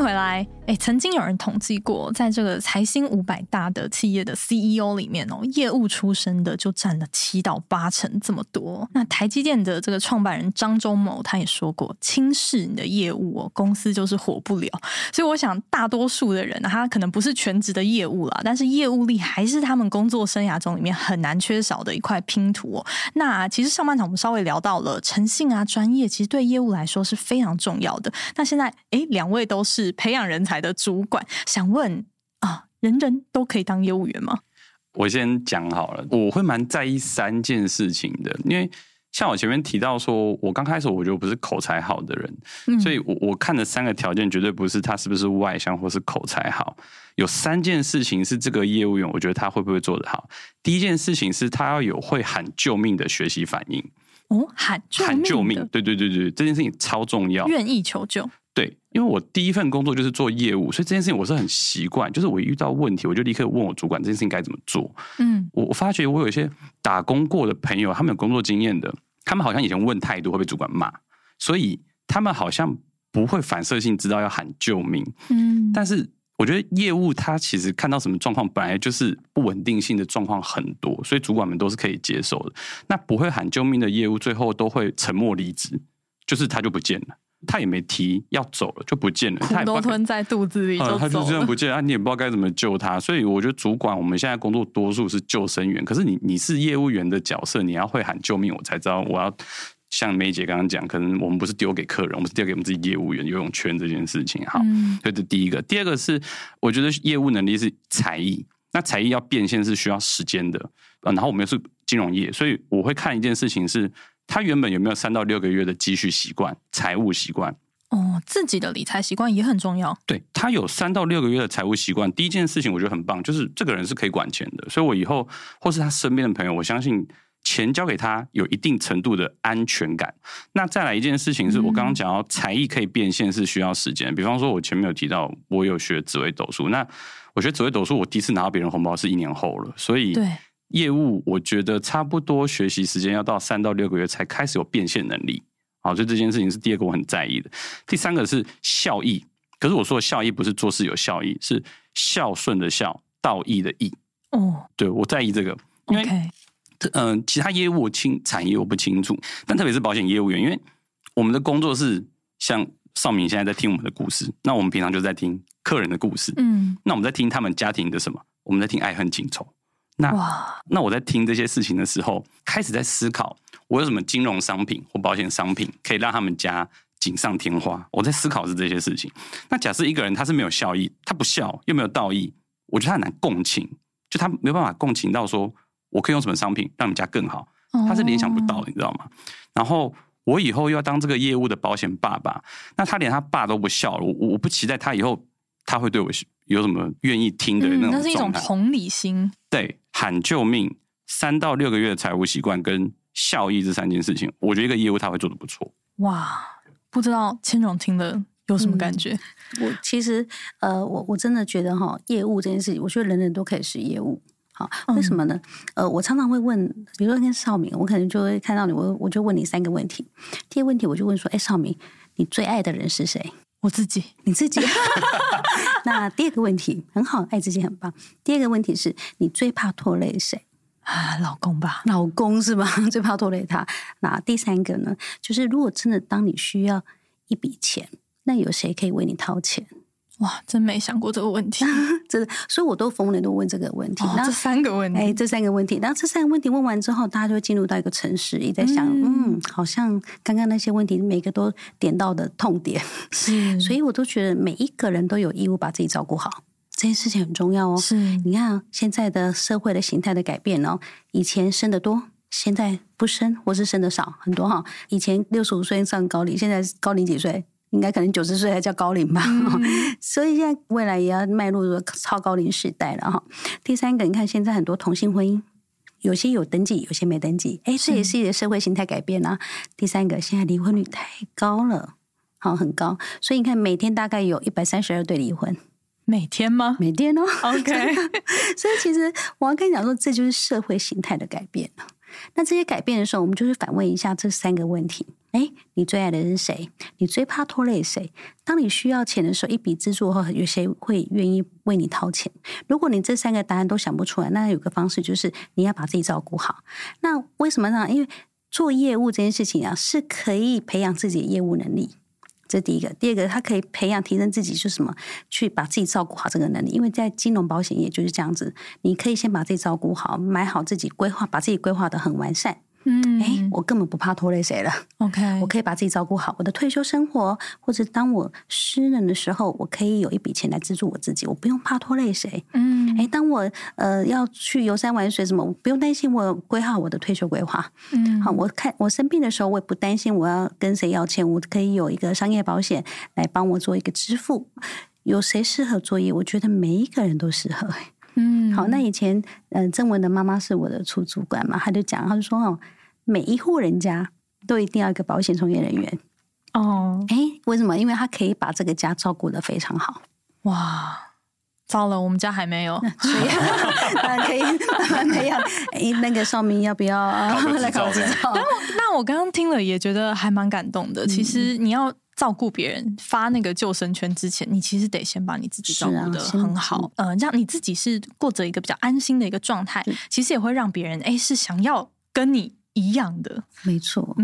回来，哎，曾经有人统计过，在这个财新500大的企业的 CEO 里面哦，业务出身的就占了7到8成这么多。那台积电的这个创办人张忠谋他也说过，轻视你的业务哦，公司就是活不了。所以我想，大多数的人他可能不是全职的业务啦，但是业务力还是他们工作生涯中里面很难缺少的一块拼图哦。那其实上半场我们稍微聊到了诚信啊、专业，其实对业务来说是非常重要的。那现在，哎，两位都是培养人才的主管，想问啊，人人都可以当业务员吗？我先讲好了，我会蛮在意3件事情的，因为像我前面提到说，我刚开始我觉得我不是口才好的人，所以我看的3个条件绝对不是他是不是外向或是口才好，有3件事情是这个业务员我觉得他会不会做得好。第一件事情是他要有会喊救命的学习反应。哦，喊救命，对对对对，这件事情超重要，愿意求救。对，因为我第一份工作就是做业务，所以这件事情我是很习惯，就是我一遇到问题我就立刻问我主管这件事情该怎么做。我发觉我有一些打工过的朋友，他们有工作经验的，他们好像以前问太多会被主管骂，所以他们好像不会反射性知道要喊救命。但是我觉得业务他其实看到什么状况，本来就是不稳定性的状况很多，所以主管们都是可以接受的。那不会喊救命的业务，最后都会沉默离职，就是他就不见了，他也没提要走了，就不见了，苦都吞在肚子里就走了，他就这样不见了啊，你也不知道该怎么救他。所以我觉得主管我们现在工作多数是救生员，可是你是业务员的角色，你要会喊救命，我才知道我要。像梅姐刚刚讲，可能我们不是丢给客人，我们是丢给我们自己业务员游泳圈这件事情。好，所以这第一个。第二个是我觉得业务能力是才艺，那才艺要变现是需要时间的。然后我们又是金融业，所以我会看一件事情是他原本有没有3到6个月的积蓄习惯、财务习惯。哦，自己的理财习惯也很重要。对，他有3到6个月的财务习惯，第一件事情我觉得很棒，就是这个人是可以管钱的。所以我以后或是他身边的朋友，我相信钱交给他有一定程度的安全感。那再来一件事情是我刚刚讲到才艺可以变现是需要时间，比方说我前面有提到我有学紫微斗数，那我学紫微斗数我第一次拿到别人红包是1年后了，所以业务我觉得差不多学习时间要到3到6个月才开始有变现能力。好，所以这件事情是第二个我很在意的。第三个是效益，可是我说的效益不是做事有效益，是孝顺的孝，道义的义。哦，对，我在意这个，因为其他业务我产业我不清楚，但特别是保险业务员，因为我们的工作是像少明现在在听我们的故事，那我们平常就在听客人的故事，那我们在听他们家庭的什么，我们在听爱恨情仇。那我在听这些事情的时候，开始在思考我有什么金融商品或保险商品可以让他们家锦上添花，我在思考是这些事情。那假设一个人他是没有效益，他不孝又没有道义，我觉得他很难共情，就他没有办法共情到说我可以用什么商品让你们家更好，他是联想不到的，你知道吗？然后我以后又要当这个业务的保险爸爸，那他连他爸都不孝了，我不期待他以后他会对我有什么愿意听的那种状态，那是一种同理心。对，喊救命，3到6个月的财务习惯跟效益这3件事情，我觉得一个业务他会做得不错。哇，不知道千总听了有什么感觉？我其实我真的觉得哈，业务这件事情，我觉得人人都可以是业务。好，为什么呢？我常常会问，比如说跟少明，我可能就会看到你，我就问你3个问题。第一个问题我就问说，哎，少明，你最爱的人是谁？我自己。你自己。那第二个问题很好，爱自己很棒。第二个问题是你最怕拖累谁？啊，老公吧。老公是吧？最怕拖累他。那第3个呢，就是如果真的当你需要一笔钱，那有谁可以为你掏钱？哇，真没想过这个问题。真的，所以我都逢人都问这个问题。哦，这3个问题。哎，这3个问题。然后这3个问题问完之后，大家就会进入到一个沉思，也在想，好像刚刚那些问题每个都点到的痛点。是，所以我都觉得每一个人都有义务把自己照顾好。这件事情很重要哦。是，你看现在的社会的形态的改变哦，以前生得多，现在不生或是生得少很多哈。以前65岁上高龄，现在高龄几岁？应该可能90岁才叫高龄吧。所以现在未来也要迈入超高龄时代了哈。第3个，你看现在很多同性婚姻，有些有登记，有些没登记，哎，这也是一个社会形态改变啊。第3个，现在离婚率太高了，好，很高，所以你看每天大概有132对离婚。每天吗？每天哦。OK。所以其实我要跟你讲说，这就是社会形态的改变了。那这些改变的时候，我们就是反问一下这3个问题。哎，你最爱的人是谁？你最怕拖累谁？当你需要钱的时候，一笔资助后，有谁会愿意为你掏钱？如果你这3个答案都想不出来，那有个方式就是你要把自己照顾好。那为什么呢？因为做业务这件事情啊，是可以培养自己的业务能力。这第一个。第二个，它可以培养提升自己，就是什么，去把自己照顾好这个能力。因为在金融保险业就是这样子，你可以先把自己照顾好，买好自己规划，把自己规划得很完善。我根本不怕拖累谁了。OK， 我可以把自己照顾好，我的退休生活，或者当我失能的时候，我可以有一笔钱来资助我自己，我不用怕拖累谁。当我要去游山玩水什么，我不用担心，我规划我的退休规划。好，我生病的时候，我也不担心我要跟谁要钱，我可以有一个商业保险来帮我做一个支付。有谁适合做业？我觉得每一个人都适合。好，那以前郑文的妈妈是我的出主管嘛，她就讲，她就说哦，每一户人家都一定要一个保险从业人员。哦，哎，为什么？因为他可以把这个家照顾得非常好。哇，糟了，我们家还没有，所以可以慢慢培养。那个少明要不要来考执照？那我刚刚听了也觉得还蛮感动的。其实你要照顾别人发那个救生圈之前，你其实得先把你自己照顾得很好，让你自己是过着一个比较安心的一个状态，其实也会让别人是想要跟你一样的。没错。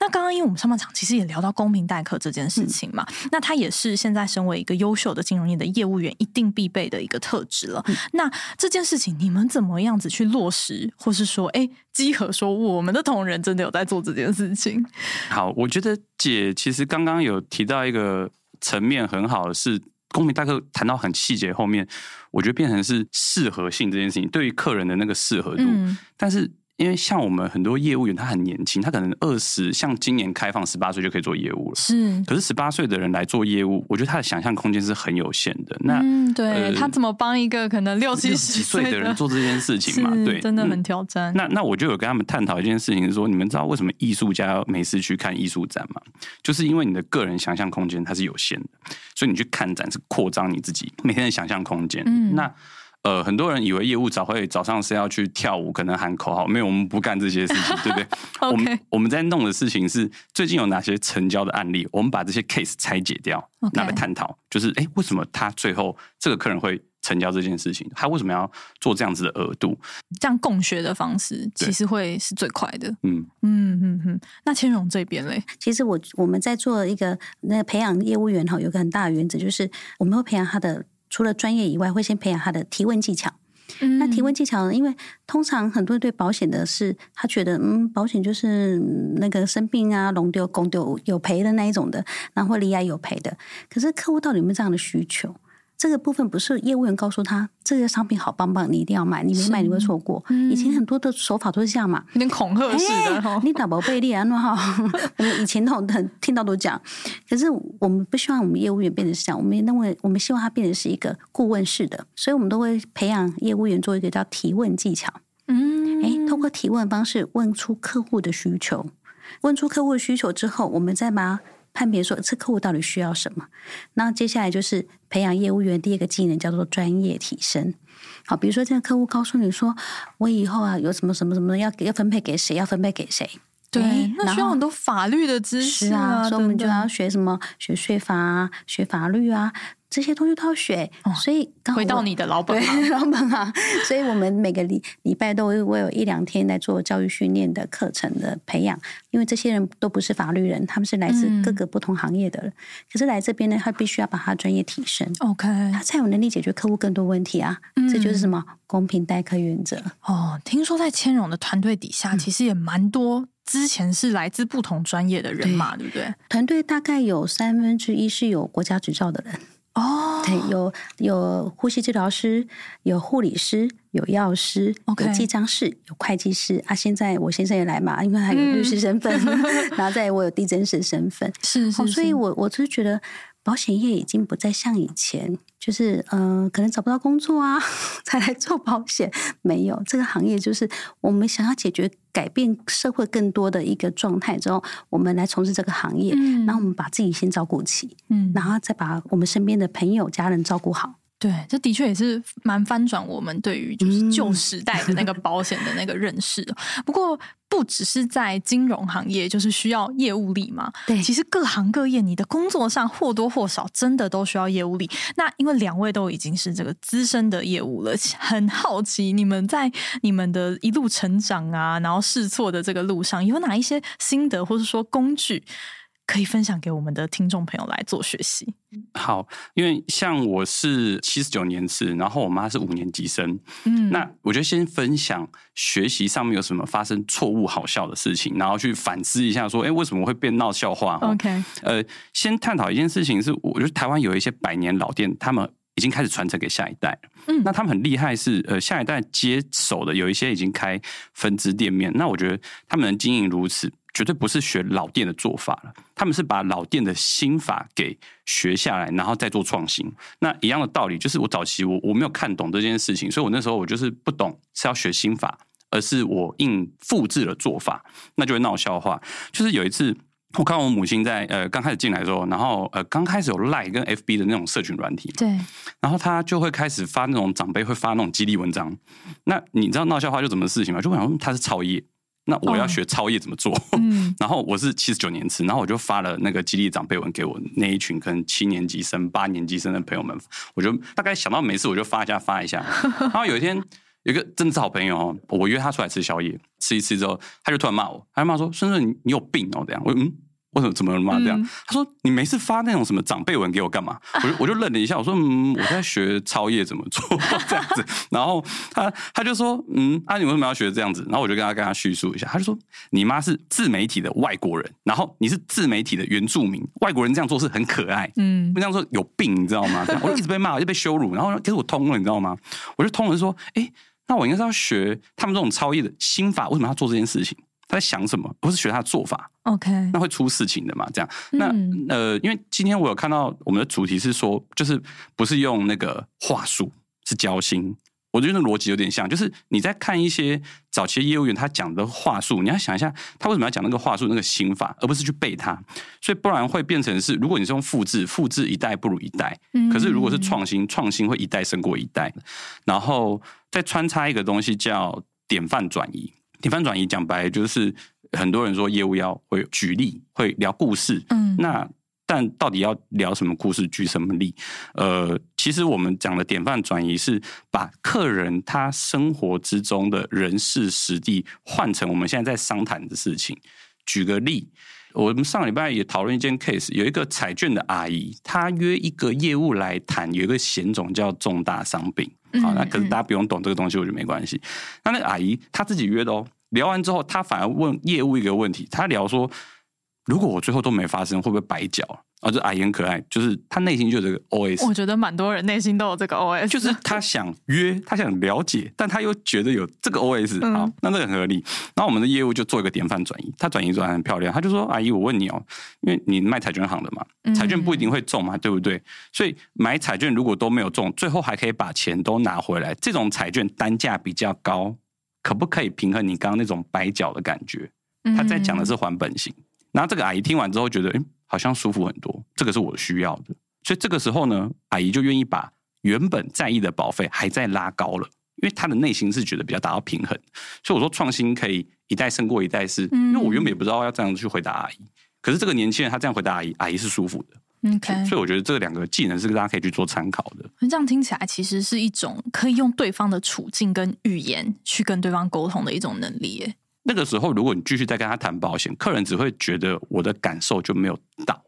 那刚刚因为我们上半场其实也聊到公平待客这件事情嘛，那它也是现在身为一个优秀的金融业的业务员一定必备的一个特质了。那这件事情你们怎么样子去落实，或是说稽核说我们的同仁真的有在做这件事情？好，我觉得姐其实刚刚有提到一个层面很好的是，公平待客谈到很细节后面，我觉得变成是适合性这件事情，对于客人的那个适合度。但是因为像我们很多业务员他很年轻，他可能20，像今年开放18岁就可以做业务了，是。可是18岁的人来做业务，我觉得他的想象空间是很有限的。那对、他怎么帮一个可能60、70岁的人做这件事情嘛？对，真的很挑战。那我就有跟他们探讨一件事情，是说你们知道为什么艺术家没事去看艺术展吗？就是因为你的个人想象空间它是有限的，所以你去看展是扩张你自己每天的想象空间。那很多人以为业务早上是要去跳舞，可能喊口号，没有，我们不干这些事情，对不对？okay. 我们在弄的事情是最近有哪些成交的案例，我们把这些 case 拆解掉，拿来探讨，就是为什么他最后这个客人会成交这件事情，他为什么要做这样子的额度？这样共学的方式其实会是最快的。那千蓉这边嘞，其实我们在做一个培养业务员哈，有个很大的原则就是我们会培养他的。除了专业以外，会先培养他的提问技巧。那提问技巧呢？因为通常很多人对保险的是，他觉得保险就是那个生病啊、龙丢、公丢有赔的那一种的，然后罹癌有赔的。可是客户到底有没有这样的需求？这个部分不是业务员告诉他这个商品好棒棒，你一定要买，你没买你会错过。以前很多的手法都是这样嘛，有点恐吓式的。你打包贝利安诺哈，我们以前都很听到都讲。可是我们不希望我们业务员变成是这样，我们认为我们希望他变成是一个顾问式的，所以我们都会培养业务员做一个叫提问技巧。通过提问方式问出客户的需求，问出客户的需求之后，我们再把。判别说这客户到底需要什么，那接下来就是培养业务员第一个技能叫做专业提升。好，比如说这个客户告诉你说，我以后啊有什么什么什么要分配给谁，要分配给谁。对，那需要很多法律的知识啊，所以我们就要学什么，学税法啊，学法律啊。这些东西都要学，所以回到你的老本行，所以我们每个礼拜都会有1-2天在做教育训练的课程的培养，因为这些人都不是法律人，他们是来自各个不同行业的人。可是来这边呢，他必须要把他专业提升 ，OK， 他才有能力解决客户更多问题啊。这就是什么公平待客原则哦。听说在千蓉的团队底下，其实也蛮多。之前是来自不同专业的人嘛， 对不对？团队大概有1/3是有国家执照的人哦，对，有呼吸治疗师，有护理师，有药师， okay. 有记账师，有会计师啊。现在我先生也来嘛，因为他有律师身份，然后再我有地政士身份，是。所以我就是觉得保险业已经不再像以前，就是可能找不到工作啊才来做保险，没有，这个行业就是我们想要解决。改变社会更多的一个状态之后，我们来从事这个行业，然后我们把自己先照顾起，然后再把我们身边的朋友、家人照顾好。对，这的确也是蛮翻转我们对于就是旧时代的那个保险的那个认识。不过。不只是在金融行业，就是需要业务力嘛。对，其实各行各业，你的工作上或多或少真的都需要业务力。那因为两位都已经是这个资深的业务了，很好奇你们在你们的一路成长啊，然后试错的这个路上，有哪一些心得或是说工具可以分享给我们的听众朋友来做学习？好，因为像我是79年次，然后我妈是5年级生，那我就先分享学习上面有什么发生错误好笑的事情，然后去反思一下说，为什么会变闹笑话 ？OK， 先探讨一件事情是，我觉得台湾有一些百年老店，他们已经开始传承给下一代了。那他们很厉害是，下一代接手的有一些已经开分支店面，那我觉得他们能经营如此。绝对不是学老店的做法了，他们是把老店的心法给学下来，然后再做创新。那一样的道理，就是我早期我没有看懂这件事情，所以我那时候我就是不懂是要学心法，而是我硬复制了做法，那就会闹笑话。就是有一次。我看我母亲在刚开始进来的时候，然后刚开始有 LINE 跟 FB 的那种社群软体，对，然后她就会开始发那种长辈会发那种激励文章。那你知道闹笑话就怎么事情吗？就想她是超业。那我要学超业怎么做，然后我是79年次，然后我就发了那个激励长辈文给我那一群可能7年级生、8年级生的朋友们，我就大概想到没事我就发一下。然后有一天有一个真的是好朋友，我约他出来吃宵夜，吃一次之后他就突然骂我，他就骂说：“孙孙你有病哦！”这样，我为什么怎么骂这样？他说：“你没事发那种什么长辈文给我干嘛？”我就愣了一下，我说：“我在学超业怎么做这样子。”然后他就说：“你为什么要学这样子？”然后我就跟他叙述一下，他就说：“你妈是自媒体的外国人，然后你是自媒体的原住民，外国人这样做是很可爱，这样做有病，你知道吗？”我就一直被骂，就被羞辱，然后可是我通了，你知道吗？我就通了，说：“哎。”那我应该是要学他们这种超越的心法，为什么要做这件事情？他在想什么？不是学他的做法 ，OK？ 那会出事情的嘛？这样，那、因为今天我有看到我们的主题是说，就是不是用那个话术，是交心。我觉得那逻辑有点像，就是你在看一些早期业务员他讲的话术，你要想一下他为什么要讲那个话术、那个心法，而不是去背它。所以不然会变成是，如果你是用复制，复制一代不如一代。可是如果是创新，创新会一代胜过一代。然后再穿插一个东西叫典范转移。典范转移讲白就是很多人说业务要会举例，会聊故事，那但到底要聊什么故事，举什么例？其实我们讲的典范转移是把客人他生活之中的人事实地换成我们现在在商谈的事情。举个例，我们上礼拜也讨论一件 case， 有一个彩券的阿姨，她约一个业务来谈，有一个险种叫重大伤病。好，那可是大家不用懂这个东西，我觉得没关系。那个阿姨她自己约的哦，聊完之后她反而问业务一个问题，她聊说如果我最后都没发生会不会白缴啊？这阿姨很可爱，就是她内心就有这个 OS。 我觉得蛮多人内心都有这个 OS， 就是她想约，她想了解，但她又觉得有这个 OS。 好，那这个很合理。然后我们的业务就做一个典范转移，她转移转很漂亮，她就说阿姨我问你哦，因为你卖彩券行的嘛，彩券不一定会中嘛，对不对？所以买彩券如果都没有中，最后还可以把钱都拿回来，这种彩券单价比较高，可不可以平衡你刚刚那种白缴的感觉？她在讲的是还本型。然后这个阿姨听完之后觉得，好像舒服很多，这个是我需要的。所以这个时候呢，阿姨就愿意把原本在意的保费还在拉高了，因为她的内心是觉得比较达到平衡。所以我说创新可以一代胜过一代是，因为我原本也不知道要这样去回答阿姨，可是这个年轻人他这样回答阿姨，阿姨是舒服的。Okay. 所以我觉得这两个技能是大家可以去做参考的。这样听起来其实是一种可以用对方的处境跟语言去跟对方沟通的一种能力耶。那个时候如果你继续再跟他谈保险，客人只会觉得我的感受就没有到，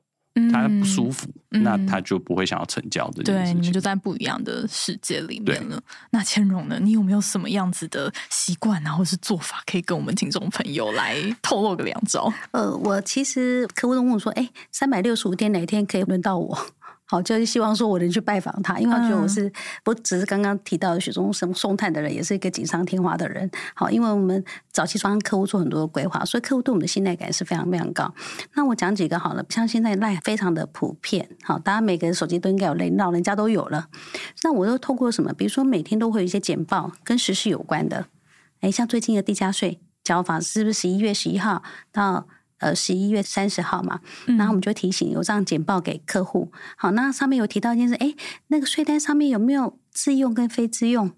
他不舒服，那他就不会想要成交这件事情。对，你们就在不一样的世界里面了。那千蓉呢，你有没有什么样子的习惯啊，或是做法可以跟我们听众朋友来透露个两招？我其实客户都问我说，365天哪一天可以轮到我？好，就是希望说我能去拜访他，因为他觉得我是、不只是刚刚提到的雪中送炭的人，也是一个锦上添花的人。好，因为我们早期帮客户做很多的规划，所以客户对我们的信赖感是非常非常高。那我讲几个好了，像现在 LINE 非常的普遍，好，大家每个手机都应该有 LINE， 老人家都有了。那我又透过什么？比如说每天都会有一些简报跟时事有关的，像最近的地价税缴法是不是11月11号到11月30号嘛，然后我们就提醒有这样简报给客户。好，那上面有提到一件事，那个税单上面有没有自用跟非自用？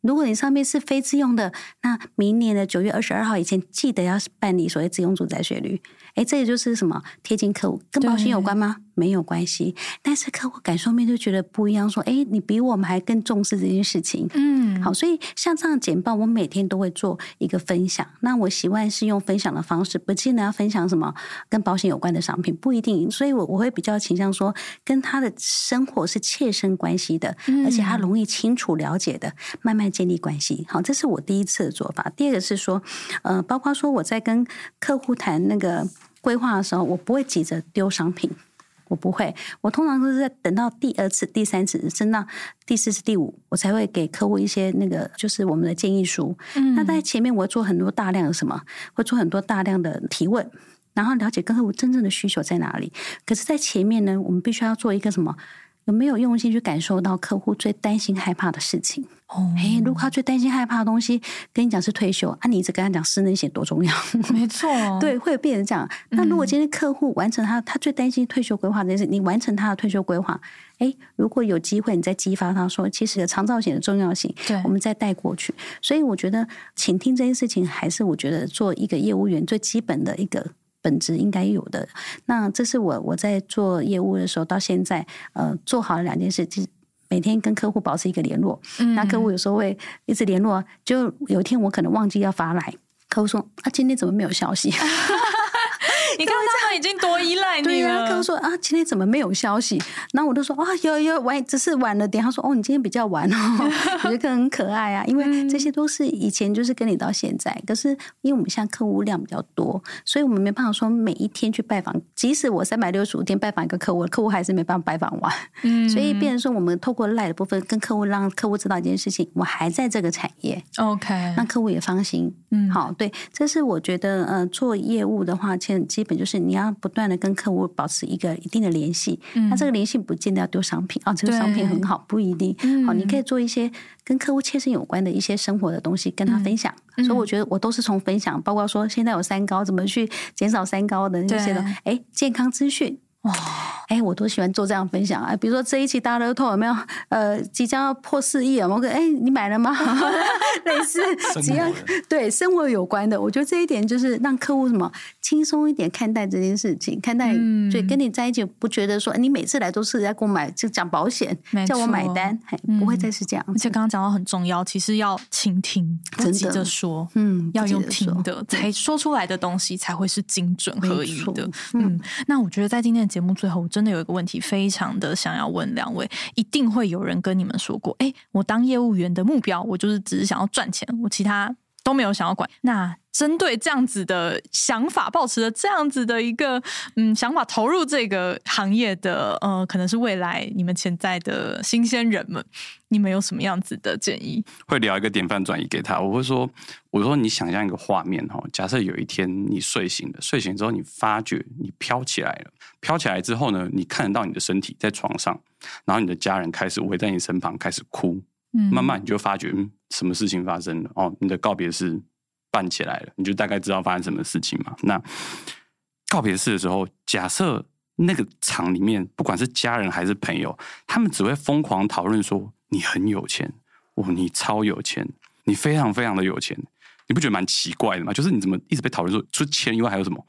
如果你上面是非自用的，那明年的9月22号以前记得要办理所谓自用住宅税率。这也就是什么贴近客户，跟保险有关吗？没有关系，但是客户感受面就觉得不一样，说你比我们还更重视这件事情。好，所以像这样简报我每天都会做一个分享。那我习惯是用分享的方式，不见得要分享什么跟保险有关的商品，不一定。所以我会比较倾向说跟他的生活是切身关系的，而且他容易清楚了解的，慢慢建立关系。好，这是我第一次的做法。第二个是说包括说我在跟客户谈那个规划的时候，我不会急着丢商品，我不会，我通常都是在等到第二次、第三次，甚至到第四次、第五，我才会给客户一些那个就是我们的建议书。那在前面我会做很多大量的什么，会做很多大量的提问，然后了解客户真正的需求在哪里。可是在前面呢，我们必须要做一个什么？有没有用心去感受到客户最担心害怕的事情？如果他最担心害怕的东西跟你讲是退休啊，你一直跟他讲失能险多重要，没错，对，会变成这样。那如果今天客户完成他最担心退休规划这件事，你完成他的退休规划，如果有机会你再激发他说其实长照险的重要性，我们再带过去。所以我觉得倾听这件事情还是我觉得做一个业务员最基本的一个本质应该有的。那这是我在做业务的时候到现在做好了两件事，就是每天跟客户保持一个联络。那客户有时候会一直联络，就有一天我可能忘记要发来，客户说今天怎么没有消息？你看他们已经多依赖你了。对啊，他说啊，今天怎么没有消息？然后我就说啊，有，晚只是晚了点。他说哦，你今天比较晚哦，我觉得很可爱啊，因为这些都是以前就是跟你到现在，可是因为我们现在客户量比较多，所以我们没办法说每一天去拜访，即使我365天拜访一个客户，客户还是没办法拜访完。所以变成说我们透过 LINE 的部分跟客户，让客户知道一件事情，我还在这个产业 OK， 让客户也放心。好，对，这是我觉得做业务的话，其实基本就是你要不断的跟客户保持一个一定的联系。那这个联系不见得要丢商品啊，这个商品很好，不一定。好，你可以做一些跟客户切身有关的一些生活的东西跟他分享。所以我觉得我都是从分享，包括说现在有三高，怎么去减少三高的那些的，哎，健康资讯。哇，哎，我都喜欢做这样分享啊！比如说这一期大乐透有没有？即将要破4亿啊！我跟哎，你买了吗？类似只要对生活有关的，我觉得这一点就是让客户什么轻松一点看待这件事情，看待对跟你在一起不觉得说你每次来都是在给我买就讲保险，叫我买单，不会再是这样。而且刚刚讲到很重要，其实要倾听，不急着说，要用听的才说出来的东西才会是精准合宜的。那我觉得在今天的节目最后，我真的有一个问题非常的想要问两位，一定会有人跟你们说过，哎，我当业务员的目标我就是只是想要赚钱，我其他都没有想要管。那针对这样子的想法，抱持着这样子的一个想法投入这个行业的可能是未来你们潜在的新鲜人们，你们有什么样子的建议？会聊一个典范转移给他，我说你想象一个画面，假设有一天你睡醒了，睡醒之后你发觉你飘起来了，飘起来之后呢，你看得到你的身体在床上，然后你的家人开始围在你身旁开始哭，慢慢你就发觉什么事情发生了哦，你的告别式办起来了，你就大概知道发生什么事情嘛。那告别式的时候，假设那个场里面不管是家人还是朋友，他们只会疯狂讨论说你很有钱，哦，你超有钱，你非常非常的有钱。你不觉得蛮奇怪的吗？就是你怎么一直被讨论说除钱以外还有什么？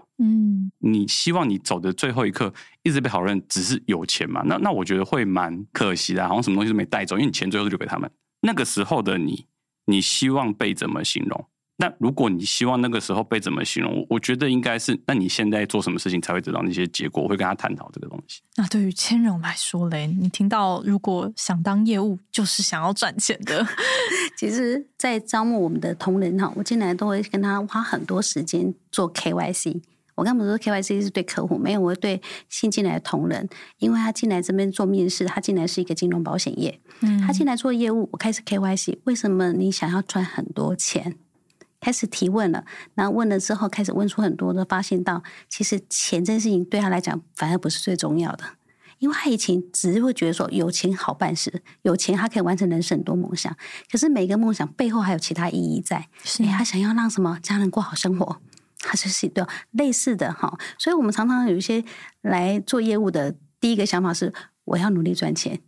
你希望你走的最后一刻一直被讨论只是有钱嘛？那我觉得会蛮可惜的，好像什么东西都没带走，因为你钱最后是留给他们。那个时候的你希望被怎么形容？那如果你希望那个时候被怎么形容，我觉得应该是，那你现在做什么事情才会得到那些结果？我会跟他探讨这个东西。那对于千荣来说嘞，你听到如果想当业务就是想要赚钱的，其实在招募我们的同仁，我进来都会跟他花很多时间做 KYC。我刚才说 KYC 是对客户，没有，我对新进来的同仁，因为他进来这边做面试，他进来是一个金融保险业，他进来做业务，我开始 KYC， 为什么你想要赚很多钱？开始提问了，然后问了之后开始问出很多的，发现到其实钱这件事情对他来讲反而不是最重要的，因为他以前只是会觉得说有钱好办事，有钱他可以完成人生很多梦想，可是每个梦想背后还有其他意义在，他想要让什么家人过好生活，他就是对类似的。所以我们常常有一些来做业务的第一个想法是我要努力赚钱，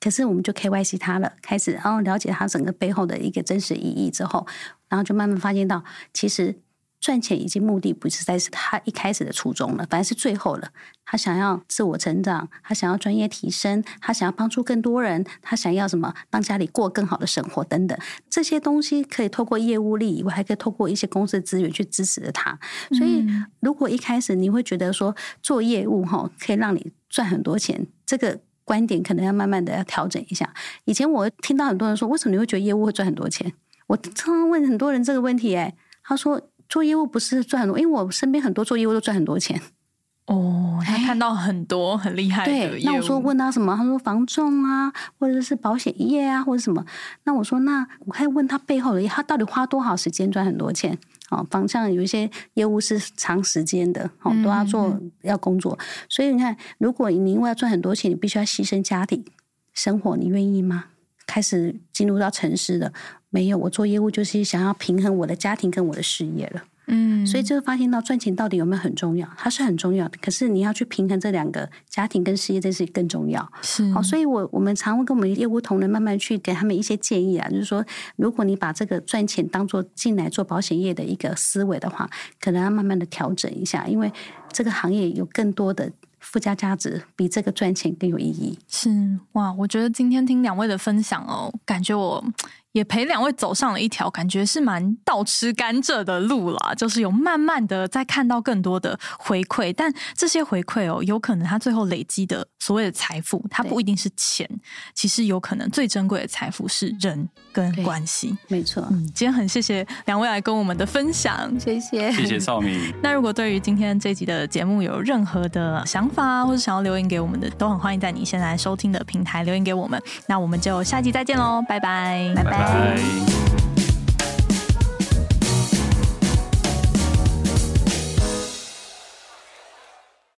可是我们就 KYC 他了，开始了解他整个背后的一个真实意义之后，然后就慢慢发现到其实赚钱已经目的不是在是他一开始的初衷了，反而是最后了，他想要自我成长，他想要专业提升，他想要帮助更多人，他想要什么让家里过更好的生活等等，这些东西可以透过业务力以外，还可以透过一些公司资源去支持他。所以如果一开始你会觉得说做业务可以让你赚很多钱，这个观点可能要慢慢的要调整一下。以前我听到很多人说为什么你会觉得业务会赚很多钱，我常常问很多人这个问题，他说做业务不是赚很多，因为我身边很多做业务都赚很多钱。哦，他看到很多很厉害的业务。对，那我说问他什么，他说房仲啊，或者是保险业啊，或者什么。那我说那我还问他背后的，他到底花多少时间赚很多钱？方向有一些业务是长时间的，都要做要工作。所以你看，如果你因为要赚很多钱，你必须要牺牲家庭生活，你愿意吗？开始进入到城市了。没有，我做业务就是想要平衡我的家庭跟我的事业了。所以就会发现到赚钱到底有没有很重要，它是很重要的，可是你要去平衡这两个家庭跟事业，这是更重要。是，好，所以我们常会跟我们业务同仁慢慢去给他们一些建议就是说，如果你把这个赚钱当作进来做保险业的一个思维的话，可能要慢慢的调整一下，因为这个行业有更多的附加价值比这个赚钱更有意义。是，哇，我觉得今天听两位的分享感觉我也陪两位走上了一条感觉是蛮倒吃甘蔗的路啦，就是有慢慢的在看到更多的回馈，但这些回馈哦，有可能他最后累积的所谓的财富，它不一定是钱，其实有可能最珍贵的财富是人跟关系。没错，今天很谢谢两位来跟我们的分享，谢谢，谢谢少敏。那如果对于今天这集的节目有任何的想法，或是想要留言给我们的，都很欢迎在你现在收听的平台留言给我们。那我们就下集再见喽，拜拜，拜拜。